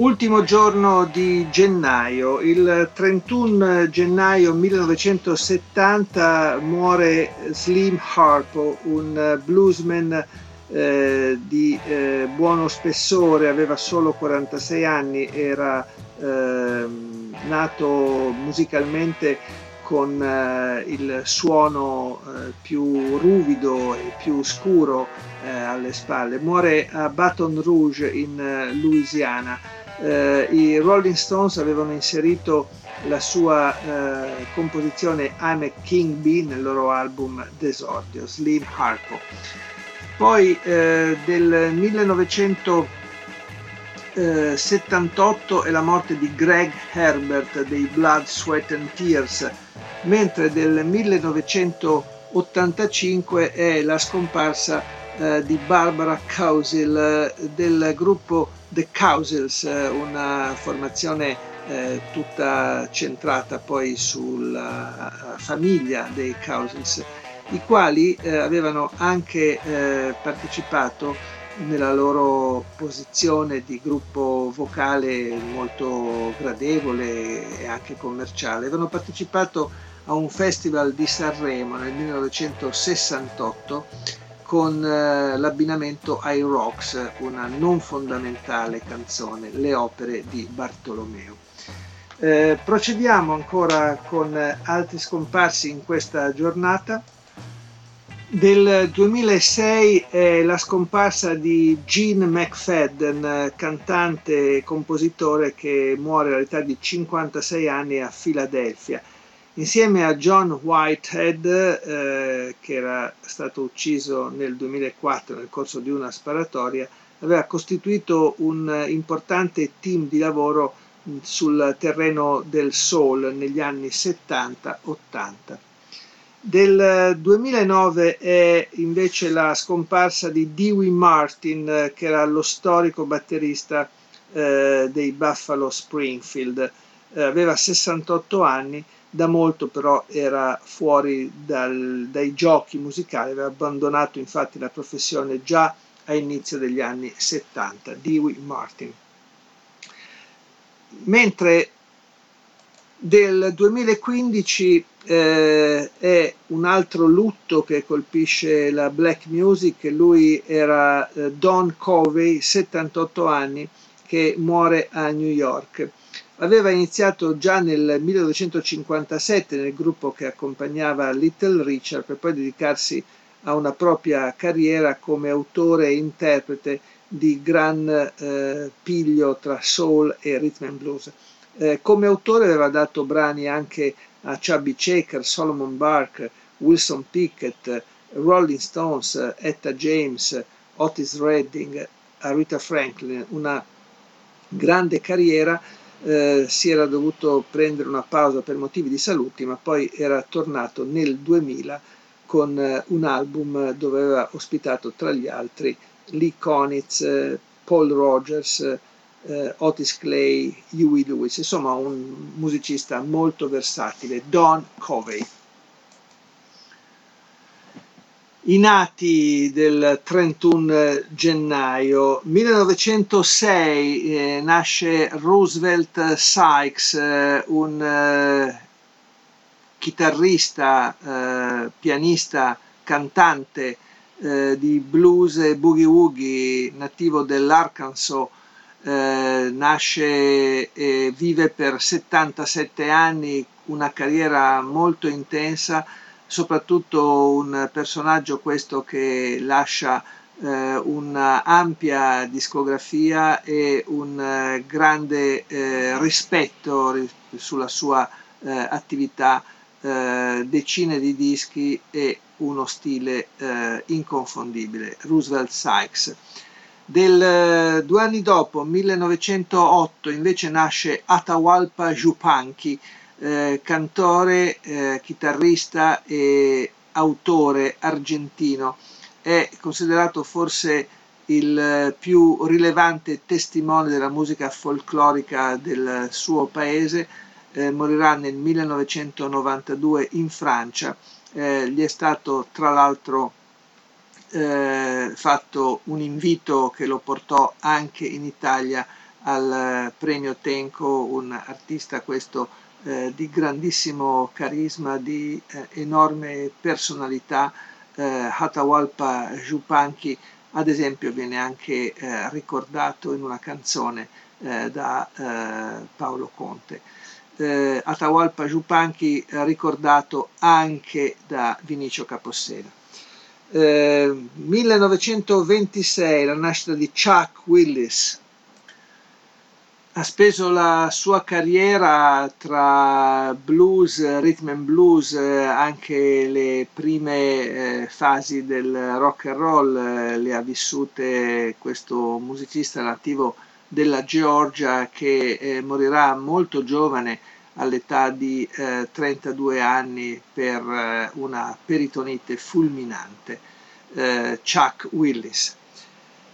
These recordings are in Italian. Ultimo giorno di gennaio, il 31 gennaio 1970 muore Slim Harpo, un bluesman di buono spessore, aveva solo 46 anni, era nato musicalmente con il suono più ruvido e più scuro alle spalle. Muore a Baton Rouge in Louisiana. I Rolling Stones avevano inserito la sua composizione I'm a King Bee nel loro album d'esordio, Slim Harpo. Poi del 1978 è la morte di Greg Herbert dei Blood, Sweat and Tears, mentre del 1985 è la scomparsa di Barbara Causill del gruppo The Casuals, una formazione tutta centrata poi sulla famiglia dei Casuals, i quali avevano anche partecipato nella loro posizione di gruppo vocale molto gradevole e anche commerciale. Avevano partecipato a un festival di Sanremo nel 1968 con l'abbinamento ai Rocks, una non fondamentale canzone, le opere di Bartolomeo. Procediamo ancora con altri scomparsi in questa giornata. Del 2006 è la scomparsa di Gene McFadden, cantante e compositore che muore all'età di 56 anni a Filadelfia. Insieme a John Whitehead, che era stato ucciso nel 2004 nel corso di una sparatoria, aveva costituito un importante team di lavoro sul terreno del soul negli anni 70-80. Del 2009 è invece la scomparsa di Dewey Martin, che era lo storico batterista dei Buffalo Springfield. Aveva 68 anni. Da molto però era fuori dai giochi musicali, aveva abbandonato infatti la professione già a inizio degli anni 70, Dewey Martin. Mentre del 2015 è un altro lutto che colpisce la black music, lui era Don Covay, 78 anni, che muore a New York. Aveva iniziato già nel 1957 nel gruppo che accompagnava Little Richard per poi dedicarsi a una propria carriera come autore e interprete di gran piglio tra soul e rhythm and blues. Come autore aveva dato brani anche a Chubby Checker, Solomon Burke, Wilson Pickett, Rolling Stones, Etta James, Otis Redding, Aretha Franklin. Una grande carriera. Si era dovuto prendere una pausa per motivi di salute, ma poi era tornato nel 2000 con un album dove aveva ospitato tra gli altri Lee Konitz, Paul Rogers, Otis Clay, Huey Lewis, insomma un musicista molto versatile, Don Covay. I nati del 31 gennaio 1906 nasce Roosevelt Sykes, un chitarrista, pianista, cantante di blues e boogie woogie, nativo dell'Arkansas. Nasce e vive per 77 anni, una carriera molto intensa. Soprattutto un personaggio questo che lascia un'ampia discografia e un grande rispetto sulla sua attività, decine di dischi e uno stile inconfondibile, Roosevelt Sykes. Due anni dopo, 1908, invece nasce Atahualpa Yupanqui, cantore, chitarrista e autore argentino. È considerato forse il più rilevante testimone della musica folclorica del suo paese. Morirà nel 1992 in Francia. Gli è stato tra l'altro fatto un invito che lo portò anche in Italia al premio Tenco, un artista questo di grandissimo carisma, di enorme personalità. Atahualpa Yupanqui ad esempio viene anche ricordato in una canzone da Paolo Conte. Atahualpa Yupanqui ricordato anche da Vinicio Capossela. 1926, la nascita di Chuck Willis. Ha speso la sua carriera tra blues, rhythm and blues, anche le prime fasi del rock and roll le ha vissute questo musicista nativo della Georgia, che morirà molto giovane all'età di 32 anni per una peritonite fulminante. Chuck Willis.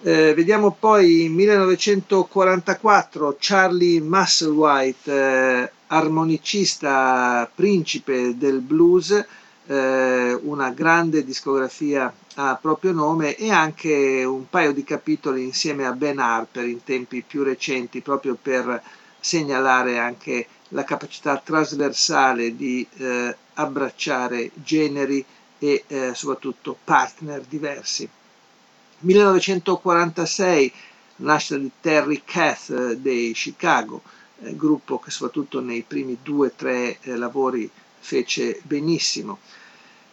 Vediamo poi 1944 Charlie Musselwhite, armonicista principe del blues, una grande discografia a proprio nome e anche un paio di capitoli insieme a Ben Harper in tempi più recenti, proprio per segnalare anche la capacità trasversale di abbracciare generi e soprattutto partner diversi. 1946, nascita di Terry Kath dei Chicago, gruppo che soprattutto nei primi 2-3 lavori fece benissimo.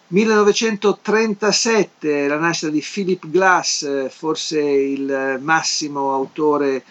1937, la nascita di Philip Glass, forse il massimo autore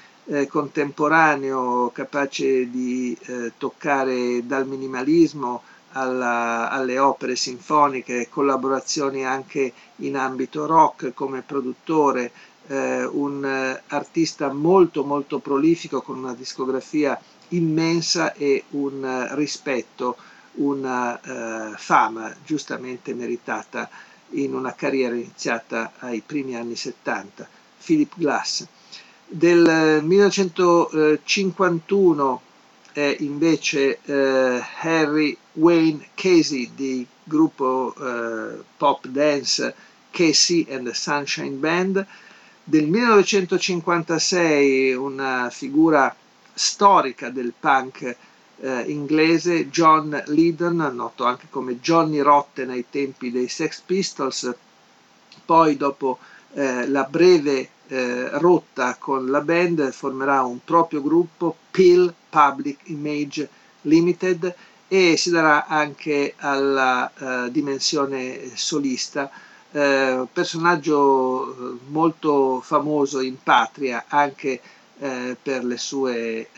contemporaneo, capace di toccare dal minimalismo alle opere sinfoniche, collaborazioni anche in ambito rock come produttore, un artista molto molto prolifico con una discografia immensa e un rispetto, una fama giustamente meritata in una carriera iniziata ai primi anni 70. Philip Glass. Del 1951 è invece Harry Wayne Casey di gruppo pop dance Casey and the Sunshine Band. Del 1956 una figura storica del punk inglese, John Lydon, noto anche come Johnny Rotten ai tempi dei Sex Pistols. Poi dopo la breve rotta con la band formerà un proprio gruppo, Pill Public Image Limited, e si darà anche alla dimensione solista, personaggio molto famoso in patria anche per le sue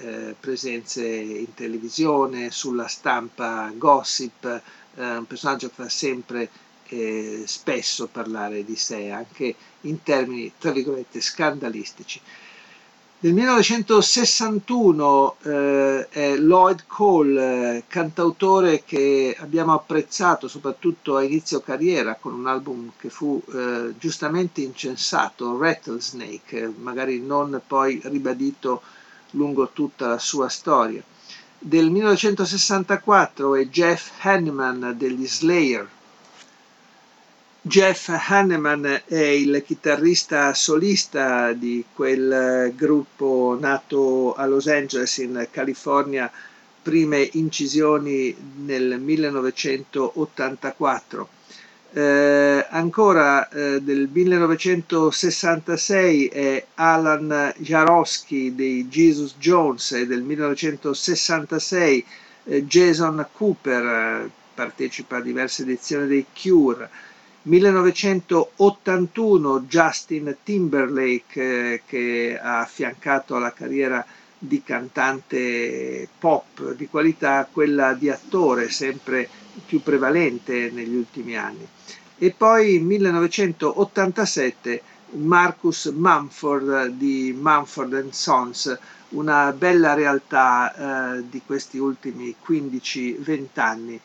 presenze in televisione, sulla stampa gossip, un personaggio che fa sempre spesso parlare di sé, anche in termini tra virgolette scandalistici. Nel 1961 è Lloyd Cole, cantautore che abbiamo apprezzato soprattutto a inizio carriera con un album che fu giustamente incensato, Rattlesnake, magari non poi ribadito lungo tutta la sua storia. Del 1964 è Jeff Hanneman degli Slayer. Jeff Hanneman è il chitarrista solista di quel gruppo nato a Los Angeles in California, prime incisioni nel 1984. Ancora del 1966 è Alan Jaroski dei Jesus Jones, e del 1966 Jason Cooper, partecipa a diverse edizioni dei Cure. 1981 Justin Timberlake, che ha affiancato alla carriera di cantante pop di qualità quella di attore, sempre più prevalente negli ultimi anni. E poi 1987 Marcus Mumford di Mumford & Sons, una bella realtà di questi ultimi 15-20 anni,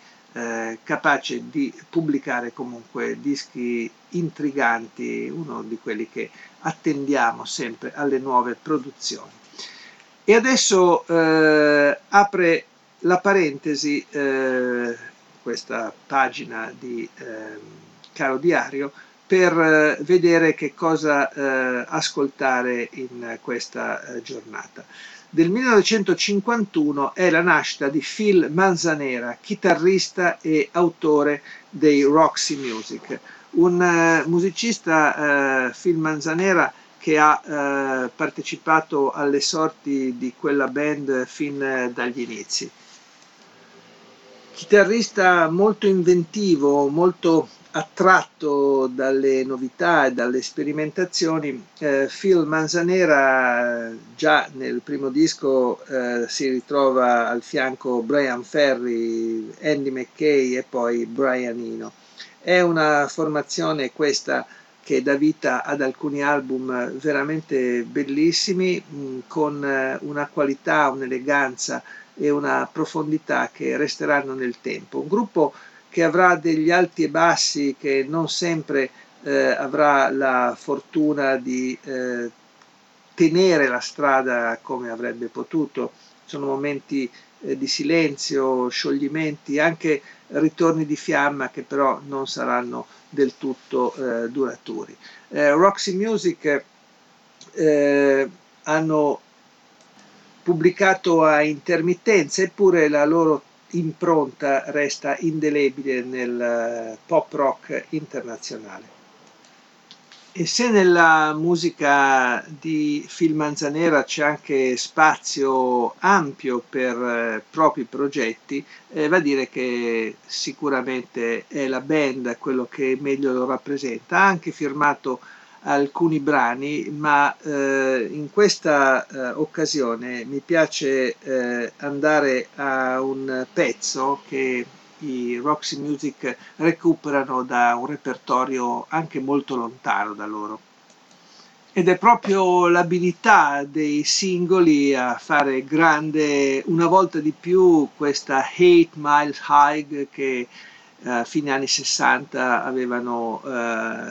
capace di pubblicare comunque dischi intriganti, uno di quelli che attendiamo sempre alle nuove produzioni. E adesso apre la parentesi questa pagina di Caro Diario per vedere che cosa ascoltare in questa giornata. Del 1951 è la nascita di Phil Manzanera, chitarrista e autore dei Roxy Music. Un musicista, Phil Manzanera, che ha partecipato alle sorti di quella band fin dagli inizi. Chitarrista molto inventivo, molto attratto dalle novità e dalle sperimentazioni, Phil Manzanera già nel primo disco si ritrova al fianco Brian Ferry, Andy McKay e poi Brian Eno. È una formazione questa che dà vita ad alcuni album veramente bellissimi, con una qualità, un'eleganza e una profondità che resteranno nel tempo. Un gruppo che avrà degli alti e bassi, che non sempre avrà la fortuna di tenere la strada come avrebbe potuto. Sono momenti di silenzio, scioglimenti, anche ritorni di fiamma che però non saranno del tutto duraturi. Roxy Music hanno pubblicato a intermittenza, eppure la loro impronta resta indelebile nel pop rock internazionale. E se nella musica di Phil Manzanera c'è anche spazio ampio per propri progetti, va a dire che sicuramente è la band quello che meglio lo rappresenta. Ha anche firmato alcuni brani, ma in questa occasione mi piace andare a un pezzo che i Roxy Music recuperano da un repertorio anche molto lontano da loro. Ed è proprio l'abilità dei singoli a fare grande una volta di più questa Eight Miles High che a fine anni 60 avevano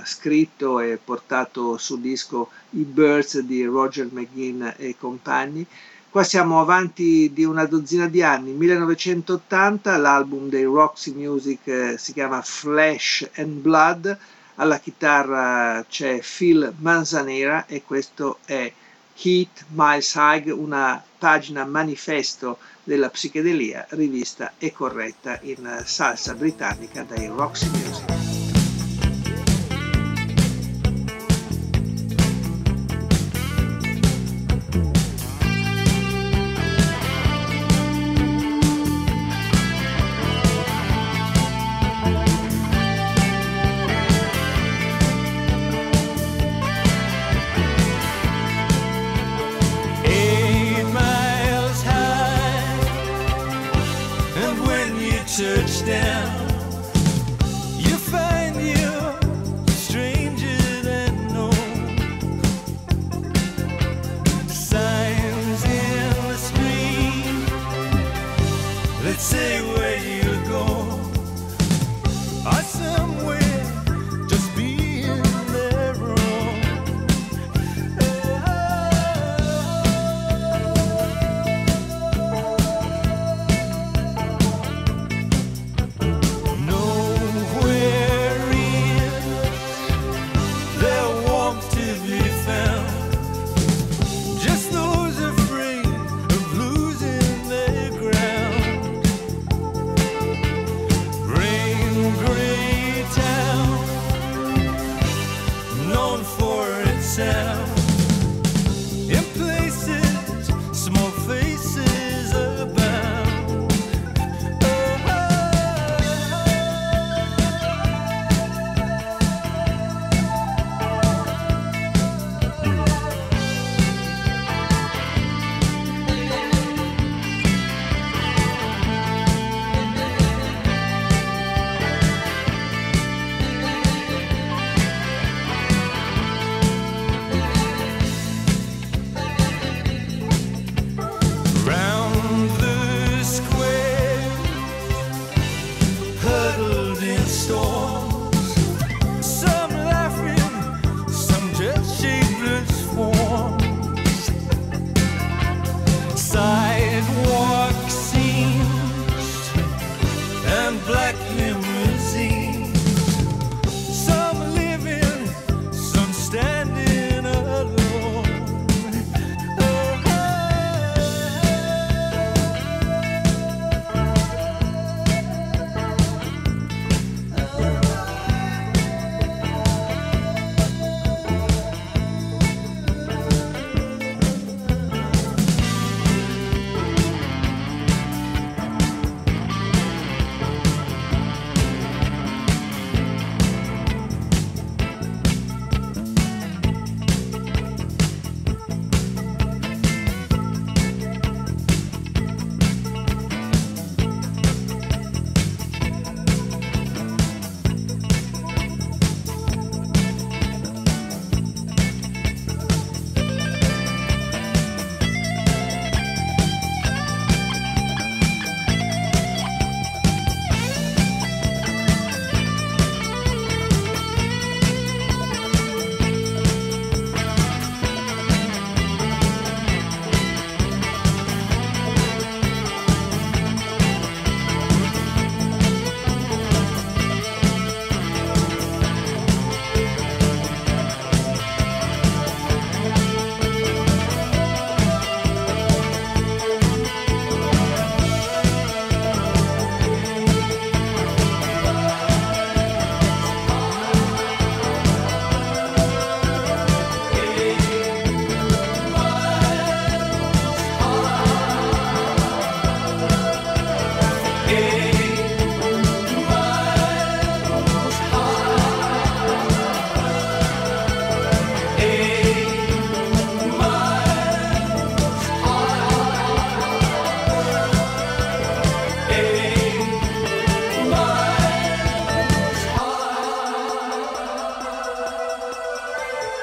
scritto e portato su disco i Birds di Roger McGuinn e compagni. Qua siamo avanti di una dozzina di anni, 1980, l'album dei Roxy Music si chiama Flesh and Blood, alla chitarra c'è Phil Manzanera e questo è Eight Miles High, una pagina manifesto della psichedelia rivista e corretta in salsa britannica dai Roxy Music.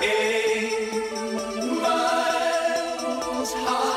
Eight miles high.